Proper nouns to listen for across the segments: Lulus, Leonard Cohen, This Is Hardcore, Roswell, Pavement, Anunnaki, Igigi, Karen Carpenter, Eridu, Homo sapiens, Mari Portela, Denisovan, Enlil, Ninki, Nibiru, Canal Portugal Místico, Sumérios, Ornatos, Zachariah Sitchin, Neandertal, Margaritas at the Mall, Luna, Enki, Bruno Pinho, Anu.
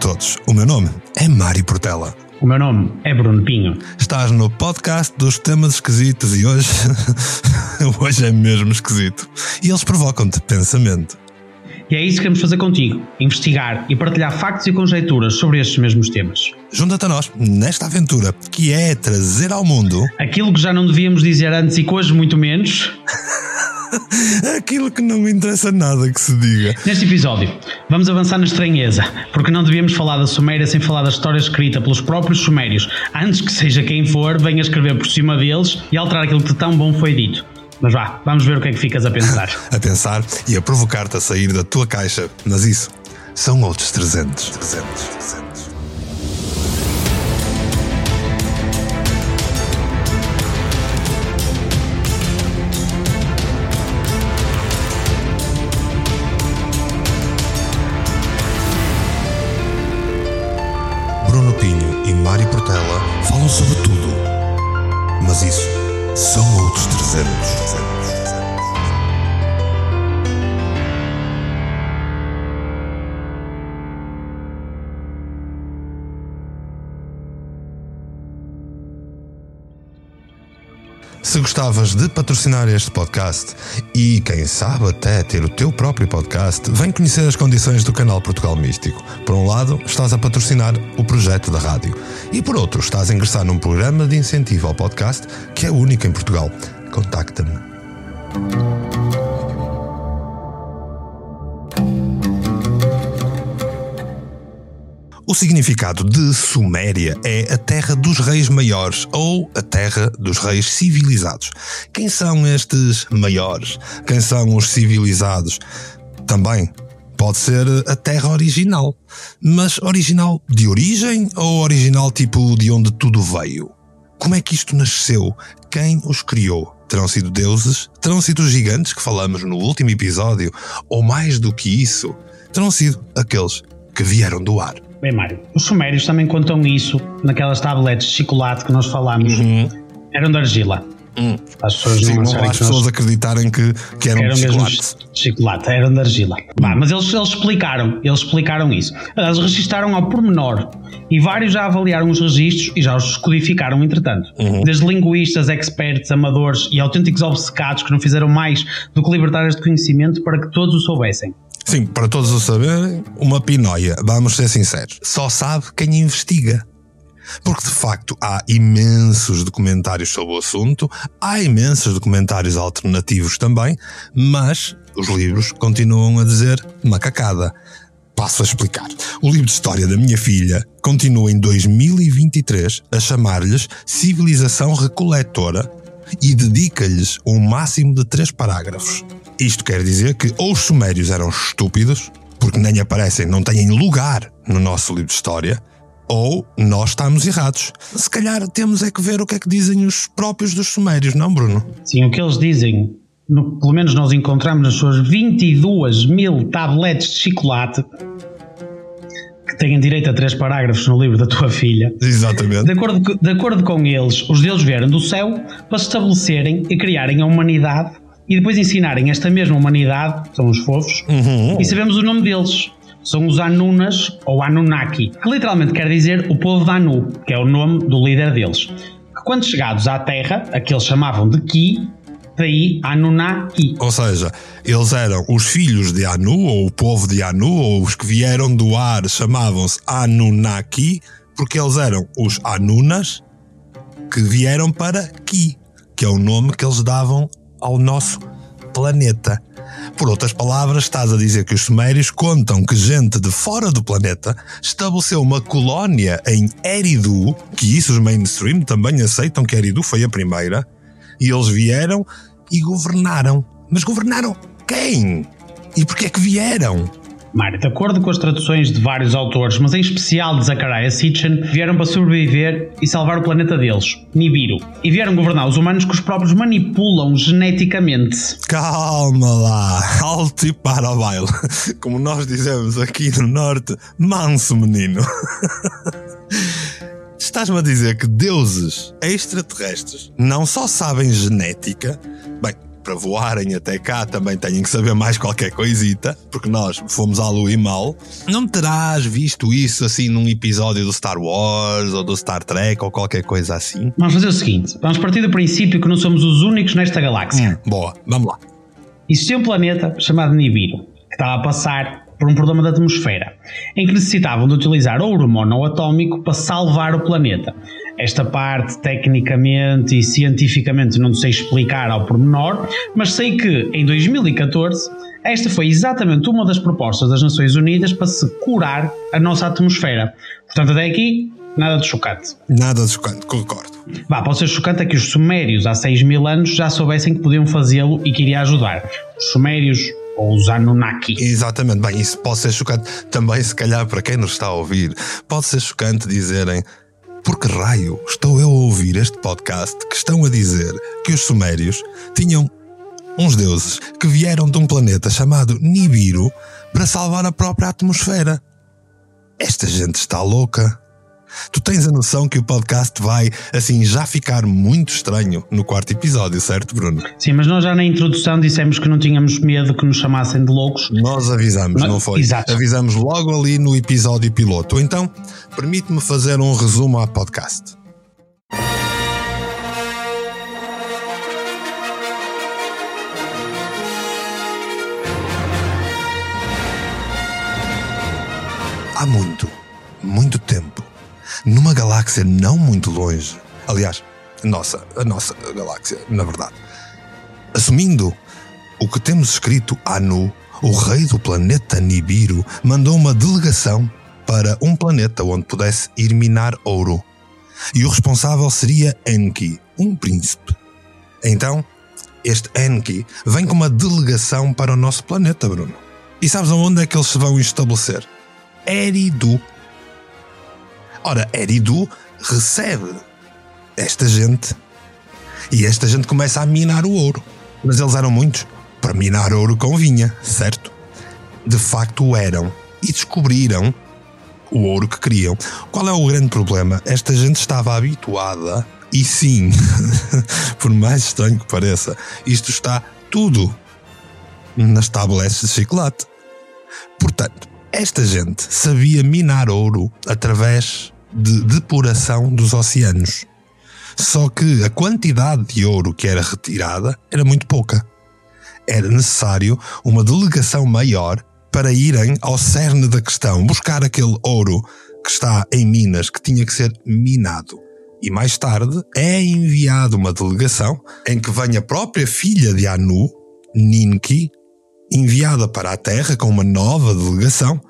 todos. O meu nome é Mari Portela. O meu nome é Bruno Pinho. Estás no podcast dos temas esquisitos e hoje... hoje é mesmo esquisito. E eles provocam-te pensamento. E é isso que queremos fazer contigo. Investigar e partilhar factos e conjecturas sobre estes mesmos temas. Junta-te a nós nesta aventura, que é trazer ao mundo... aquilo que já não devíamos dizer antes e que hoje muito menos... aquilo que não me interessa nada que se diga. Neste episódio, vamos avançar na estranheza, porque não devíamos falar da Suméria sem falar da história escrita pelos próprios sumérios, antes que seja quem for venha escrever por cima deles e alterar aquilo que tão bom foi dito. Mas vá, vamos ver o que é que ficas a pensar. A pensar e a provocar-te a sair da tua caixa. Mas isso, são outros 300. Se gostavas de patrocinar este podcast e, quem sabe, até ter o teu próprio podcast, vem conhecer as condições do Canal Portugal Místico. Por um lado, estás a patrocinar o projeto da rádio e, por outro, estás a ingressar num programa de incentivo ao podcast que é único em Portugal. Contacta-me. O significado de Suméria é a terra dos reis maiores ou a terra dos reis civilizados. Quem são estes maiores? Quem são os civilizados? Também pode ser a terra original, mas original de origem ou original tipo de onde tudo veio? Como é que isto nasceu? Quem os criou? Terão sido deuses? Terão sido os gigantes que falamos no último episódio? Ou mais do que isso, terão sido aqueles que vieram do ar? Bem, Mário, os sumérios também contam isso naquelas tabletes de chocolate que nós falámos. Eram de argila. As pessoas, sim, não as pessoas acreditarem que eram de chocolate. Eram de argila. Bah, mas eles explicaram isso. Eles registaram ao pormenor e vários já avaliaram os registros e já os codificaram, entretanto. Desde linguistas, experts, amadores e autênticos obcecados que não fizeram mais do que libertar este conhecimento para que todos o soubessem. Sim, para todos o saberem, uma pinóia, vamos ser sinceros. Só sabe quem investiga. Porque, de facto, há imensos documentários sobre o assunto, há imensos documentários alternativos também, mas os livros continuam a dizer macacada. Passo a explicar. O livro de história da minha filha continua em 2023 a chamar-lhes Civilização Recoletora e dedica-lhes um máximo de 3 parágrafos. Isto quer dizer que ou os sumérios eram estúpidos, porque nem aparecem, não têm lugar no nosso livro de história, ou nós estamos errados. Se calhar temos é que ver o que é que dizem os próprios dos sumérios, não, Bruno? Sim, o que eles dizem, pelo menos nós encontramos nas suas 22 mil tabletes de chocolate, que têm direito a 3 parágrafos no livro da tua filha. Exatamente. De acordo com eles, os deuses vieram do céu para se estabelecerem e criarem a humanidade, e depois ensinarem esta mesma humanidade, são os fofos, e sabemos o nome deles. São os Anunas, ou Anunnaki, que literalmente quer dizer o povo da Anu, que é o nome do líder deles. Que quando chegados à Terra, a que eles chamavam de Ki, daí Anunnaki. Ou seja, eles eram os filhos de Anu, ou o povo de Anu, ou os que vieram do ar chamavam-se Anunnaki, porque eles eram os Anunas que vieram para Ki, que é o nome que eles davam ao nosso planeta. Por outras palavras, estás a dizer que os sumérios contam que gente de fora do planeta estabeleceu uma colónia em Eridu, que isso os mainstream também aceitam que Eridu foi a primeira, e eles vieram e governaram. Mas governaram quem? E porquê é que vieram? Mário, de acordo com as traduções de vários autores, mas em especial de Zachariah Sitchin, vieram para sobreviver e salvar o planeta deles, Nibiru. E vieram governar os humanos que os próprios manipulam geneticamente. Calma lá, alto e para o baile. Como nós dizemos aqui no Norte, manso menino. Estás-me a dizer que deuses extraterrestres não só sabem genética... Bem, para voarem até cá também têm que saber mais qualquer coisita, porque nós fomos à Lua e mal. Não terás visto isso assim num episódio do Star Wars ou do Star Trek ou qualquer coisa assim? Vamos fazer o seguinte, vamos partir do princípio que não somos os únicos nesta galáxia. Boa, vamos lá. Existia um planeta chamado Nibiru, que estava a passar por um problema da atmosfera, em que necessitavam de utilizar ouro monoatómico para salvar o planeta. Esta parte, tecnicamente e cientificamente, não sei explicar ao pormenor, mas sei que, em 2014, esta foi exatamente uma das propostas das Nações Unidas para se curar a nossa atmosfera. Portanto, até aqui, nada de chocante. Nada de chocante, concordo. Vá, pode ser chocante é que os sumérios, há 6 mil anos, já soubessem que podiam fazê-lo e que iria ajudar. Os sumérios... ou os Anunnaki. Exatamente, bem, isso pode ser chocante também, se calhar, para quem nos está a ouvir, pode ser chocante dizerem: por que raio estou eu a ouvir este podcast que estão a dizer que os sumérios tinham uns deuses que vieram de um planeta chamado Nibiru para salvar a própria atmosfera? Esta gente está louca. Tu tens a noção que o podcast vai, assim, já ficar muito estranho no 4º episódio, certo, Bruno? Sim, mas nós já na introdução dissemos que não tínhamos medo que nos chamassem de loucos. Nós avisamos, não foi? Exato. Avisamos logo ali no episódio piloto. Então, permite-me fazer um resumo ao podcast. Há muito, muito tempo, numa galáxia não muito longe, aliás, a nossa galáxia, na verdade, assumindo o que temos escrito, Anu, o rei do planeta Nibiru, mandou uma delegação para um planeta onde pudesse ir minar ouro, e o responsável seria Enki, um príncipe. Então, este Enki vem com uma delegação para o nosso planeta, Bruno. E sabes aonde é que eles se vão estabelecer? Eridu. Ora, Eridu recebe esta gente e esta gente começa a minar o ouro. Mas eles eram muitos. Para minar ouro convinha, certo? De facto eram. E descobriram o ouro que queriam. Qual é o grande problema? Esta gente estava habituada, e sim, por mais estranho que pareça, isto está tudo nas tabletes de chocolate. Portanto, esta gente sabia minar ouro através de depuração dos oceanos. Só que a quantidade de ouro que era retirada era muito pouca. Era necessário uma delegação maior para irem ao cerne da questão, buscar aquele ouro que está em minas, que tinha que ser minado. E mais tarde é enviada uma delegação em que vem a própria filha de Anu, Ninki, enviada para a Terra com uma nova delegação,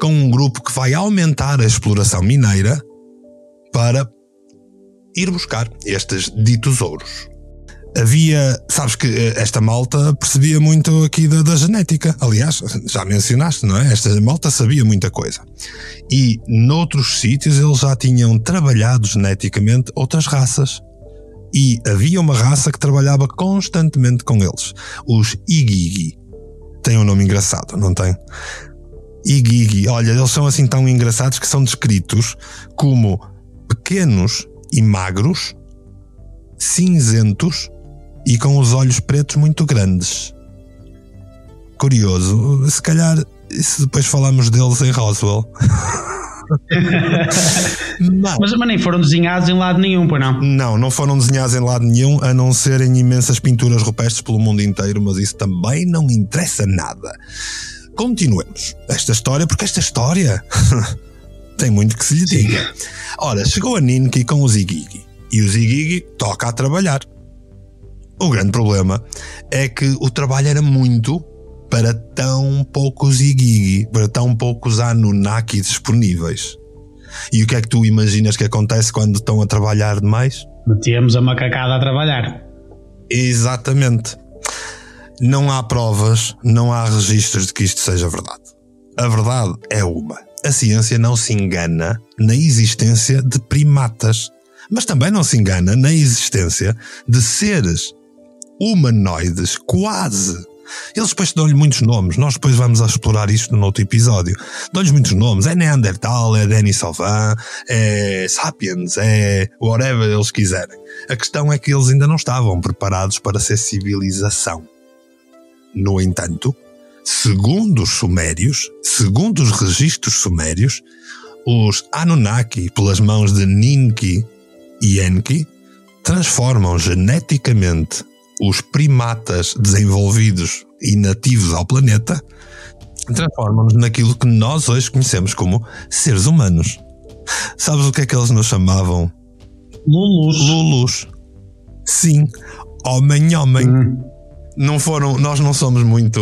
com um grupo que vai aumentar a exploração mineira para ir buscar estes ditos ouros. Havia, sabes que esta malta percebia muito aqui da genética, aliás, já mencionaste, não é? Esta malta sabia muita coisa. E noutros sítios eles já tinham trabalhado geneticamente outras raças. E havia uma raça que trabalhava constantemente com eles, os Igigi. Tem um nome engraçado, não tem? Igigi, olha, eles são assim tão engraçados que são descritos como pequenos e magros, cinzentos e com os olhos pretos muito grandes. Curioso, se calhar se depois falamos deles em Roswell. Não. Mas nem foram desenhados em lado nenhum, pois não? Não foram desenhados em lado nenhum, a não serem imensas pinturas rupestres pelo mundo inteiro, mas isso também não interessa nada. Continuemos esta história, porque esta história tem muito que se lhe diga. Ora, chegou a Ninki com os Igigi, e os Igigi toca a trabalhar. O grande problema é que o trabalho era muito para tão poucos Igigi, para tão poucos Anunnaki disponíveis. E o que é que tu imaginas que acontece quando estão a trabalhar demais? Metemos a macacada a trabalhar. Exatamente. Não há provas, não há registros de que isto seja verdade. A verdade é uma: a ciência não se engana na existência de primatas, mas também não se engana na existência de seres humanoides quase Eles depois dão-lhe muitos nomes, nós depois vamos a explorar isto num outro episódio. Dão-lhes muitos nomes, é Neandertal, é Denisovan, é Sapiens, é whatever eles quiserem. A questão é que eles ainda não estavam preparados para ser civilização. No entanto, segundo os sumérios, segundo os registros sumérios, os Anunnaki, pelas mãos de Ninki e Enki, transformam geneticamente os primatas desenvolvidos e nativos ao planeta, transformam-nos naquilo que nós hoje conhecemos como seres humanos. Sabes o que é que eles nos chamavam? Lulus. Lulus. Sim. Homem-homem. Não foram, nós não somos muito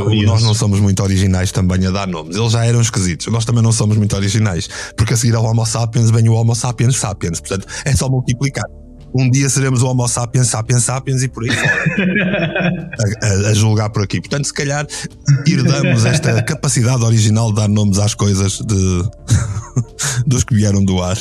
originais também a dar nomes. Eles já eram esquisitos. Nós também não somos muito originais, porque a seguir ao Homo sapiens vem o Homo sapiens sapiens. Portanto, é só multiplicar. Um dia seremos o Homo sapiens sapiens sapiens e por aí fora. A julgar por aqui. Portanto, se calhar herdamos esta capacidade original de dar nomes às coisas dos que vieram do ar.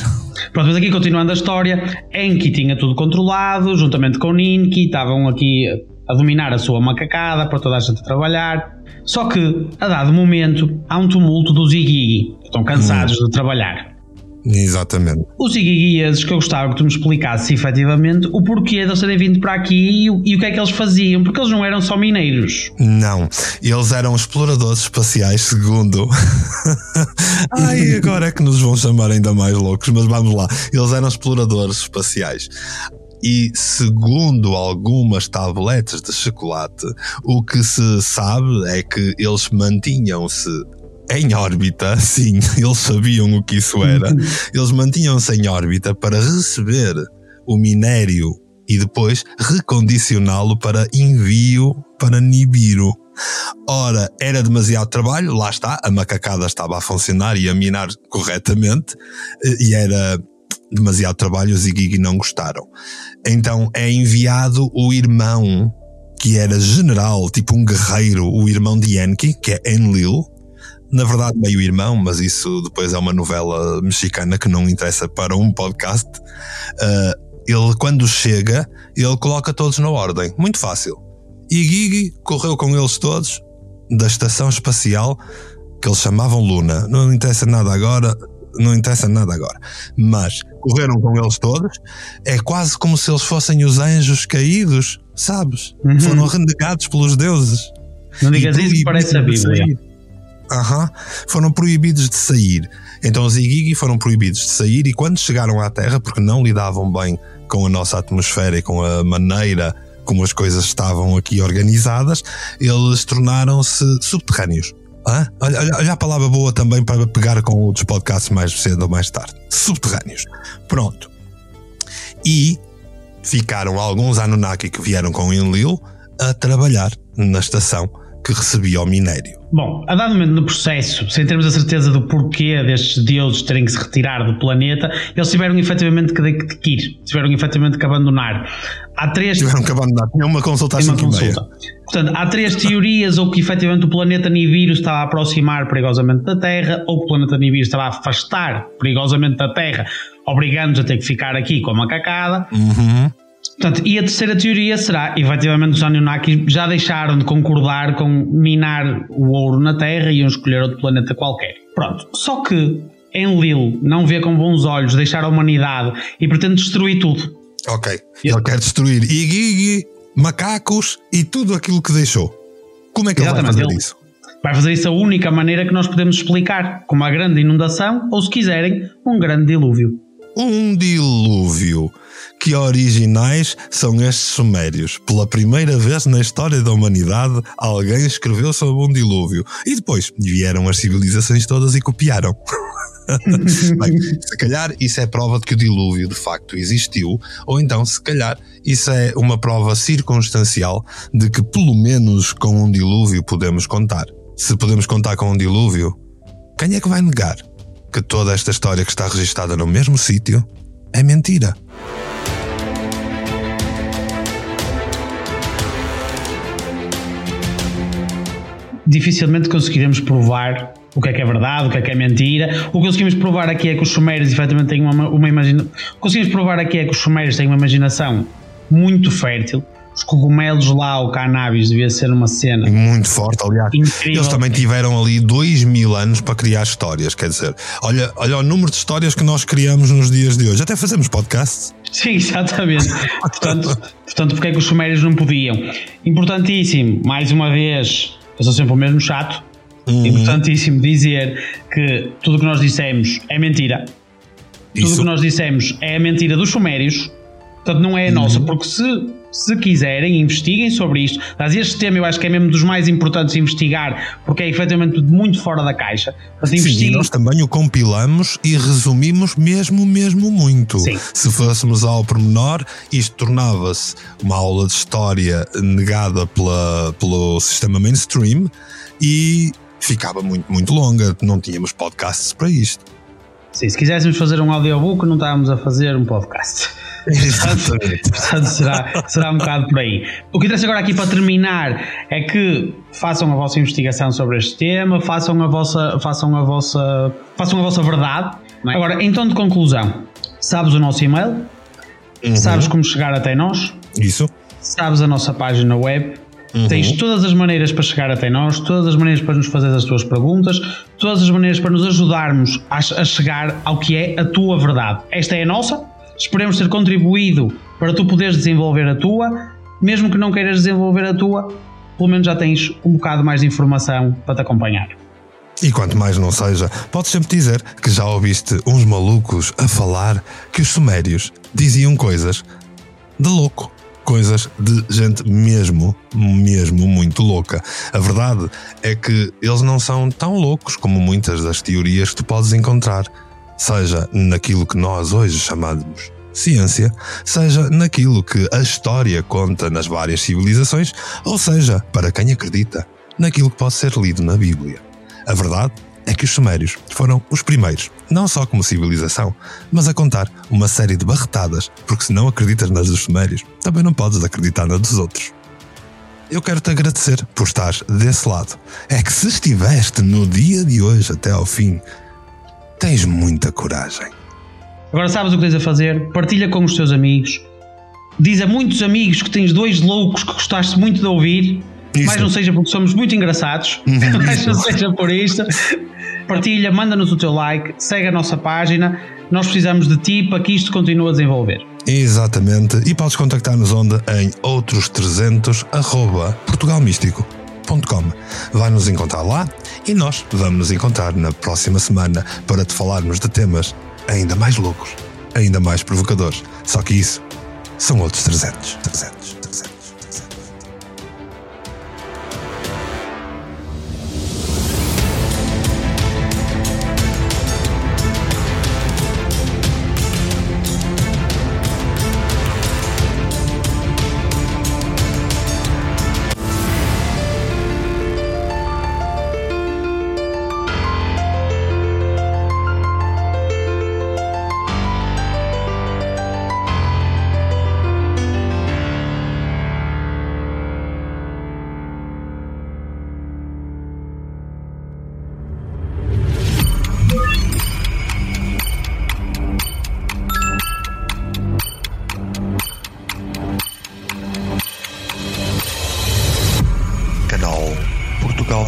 Pronto, mas aqui continuando a história, Enki tinha tudo controlado, juntamente com Ninki, estavam aqui a dominar a sua macacada para toda a gente trabalhar. Só que, a dado momento, há um tumulto dos Igigi, que estão cansados de trabalhar. Exatamente. Os Igigi, que eu gostava que tu me explicasse efetivamente o porquê de eles terem vindo para aqui e o que é que eles faziam, porque eles não eram só mineiros. Não, eles eram exploradores espaciais, segundo. Ai, agora é que nos vão chamar ainda mais loucos, mas vamos lá. Eles eram exploradores espaciais. E segundo algumas tabletas de chocolate, o que se sabe é que eles mantinham-se em órbita, sim, eles sabiam o que isso era, eles mantinham-se em órbita para receber o minério e depois recondicioná-lo para envio para Nibiru. Ora, era demasiado trabalho, lá está, a macacada estava a funcionar e a minar corretamente, e era demasiado trabalho, os Igigi não gostaram. Então é enviado o irmão, que era general, tipo um guerreiro, o irmão de Enki, que é Enlil. Na verdade, meio irmão, mas isso depois é uma novela mexicana que não interessa para um podcast. Ele, quando chega, ele coloca todos na ordem. Muito fácil. Igigi correu com eles todos da estação espacial que eles chamavam Luna. Não interessa nada agora. Mas correram com eles todos. É quase como se eles fossem os anjos caídos, sabes? Foram renegados pelos deuses. Não digas isso, parece a Bíblia. Foram proibidos de sair. Então os Igigi foram proibidos de sair, e quando chegaram à Terra, porque não lidavam bem com a nossa atmosfera e com a maneira como as coisas estavam aqui organizadas, eles tornaram-se subterrâneos. Olha a palavra boa também para pegar com outros podcasts mais cedo ou mais tarde. Subterrâneos. Pronto. E ficaram alguns Anunnaki que vieram com Enlil a trabalhar na estação que recebia o minério. Bom, a dado momento no processo, sem termos a certeza do porquê destes deuses terem que se retirar do planeta, eles tiveram efetivamente que ir, tiveram efetivamente que abandonar. Tiveram que abandonar, tinha uma consulta às 5:30. Portanto, há três teorias: ou que efetivamente o planeta Nibiru estava a aproximar perigosamente da Terra, ou que o planeta Nibiru estava a afastar perigosamente da Terra, obrigando-nos a ter que ficar aqui com a macacada. Portanto, e a terceira teoria será, efetivamente, os Anunnaki já deixaram de concordar com minar o ouro na Terra e iam escolher outro planeta qualquer. Pronto, só que Enlil não vê com bons olhos deixar a humanidade e pretende destruir tudo. Ok, ele quer destruir Igigi, macacos e tudo aquilo que deixou. Como é que ele vai fazer isso? Vai fazer isso a única maneira que nós podemos explicar, com uma grande inundação ou, se quiserem, um grande dilúvio. Um dilúvio. Que originais são estes sumérios? Pela primeira vez na história da humanidade, alguém escreveu sobre um dilúvio. E depois vieram as civilizações todas e copiaram. Bem, se calhar isso é prova de que o dilúvio de facto existiu, ou então se calhar isso é uma prova circunstancial de que pelo menos com um dilúvio podemos contar. Se podemos contar com um dilúvio, quem é que vai negar que toda esta história que está registada no mesmo sítio é mentira? Dificilmente conseguiremos provar o que é verdade, o que é mentira. O que conseguimos provar aqui é que os sumérios efetivamente têm uma imaginação muito fértil, os cogumelos lá, o cannabis devia ser uma cena muito forte, aliás. Incrível. Eles também tiveram ali 2000 anos para criar histórias, quer dizer, olha o número de histórias que nós criamos nos dias de hoje, até fazemos podcasts. Sim, exatamente. portanto, porque é que os sumérios não podiam? Importantíssimo, mais uma vez, eu sou sempre o mesmo chato, importantíssimo dizer que tudo o que nós dissemos é mentira. Tudo o que nós dissemos é a mentira dos sumérios, portanto não é a nossa, porque se quiserem, investiguem sobre isto. Mas este tema eu acho que é mesmo dos mais importantes investigar, porque é efetivamente muito fora da caixa. Mas sim, e nós também o compilamos e resumimos mesmo muito. Sim. Se fôssemos ao pormenor, isto tornava-se uma aula de história negada pelo sistema mainstream e ficava muito longa, não tínhamos podcasts para isto. Sim, se quiséssemos fazer um audiobook, não estávamos a fazer um podcast. Exatamente. Portanto, será um bocado por aí. O que interessa agora aqui para terminar é que façam a vossa investigação sobre este tema, façam a vossa verdade. Não é? Agora, em tom de conclusão, sabes o nosso e-mail? Sabes como chegar até nós? Isso. Sabes a nossa página web? Tens todas as maneiras para chegar até nós, todas as maneiras para nos fazer as tuas perguntas, todas as maneiras para nos ajudarmos a chegar ao que é a tua verdade. Esta é a nossa, esperemos ter contribuído para tu poderes desenvolver a tua. Mesmo que não queiras desenvolver a tua, pelo menos já tens um bocado mais de informação para te acompanhar. E quanto mais não seja, podes sempre dizer que já ouviste uns malucos a falar que os sumérios diziam coisas de louco. Coisas de gente mesmo muito louca. A verdade é que eles não são tão loucos como muitas das teorias que tu podes encontrar, seja naquilo que nós hoje chamamos ciência, seja naquilo que a história conta nas várias civilizações, ou seja, para quem acredita, naquilo que pode ser lido na Bíblia. A verdade é que os sumérios foram os primeiros, não só como civilização, mas a contar uma série de barretadas, porque se não acreditas nas dos sumérios, também não podes acreditar nas dos outros. Eu quero-te agradecer por estar desse lado. É que se estiveste no dia de hoje até ao fim, tens muita coragem. Agora sabes o que tens a fazer? Partilha com os teus amigos. Diz a muitos amigos que tens dois loucos que gostaste muito de ouvir. Isso. Mas não seja porque somos muito engraçados, mas não seja por isto. Partilha, manda-nos o teu like, segue a nossa página, nós precisamos de ti para que isto continue a desenvolver. Exatamente, e podes contactar-nos onde? Em outros300@portugalmístico.com. Vai nos encontrar lá e nós vamos nos encontrar na próxima semana para te falarmos de temas ainda mais loucos, ainda mais provocadores. Só que isso são outros 300.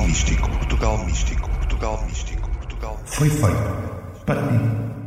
Portugal Místico. Foi feito para ti.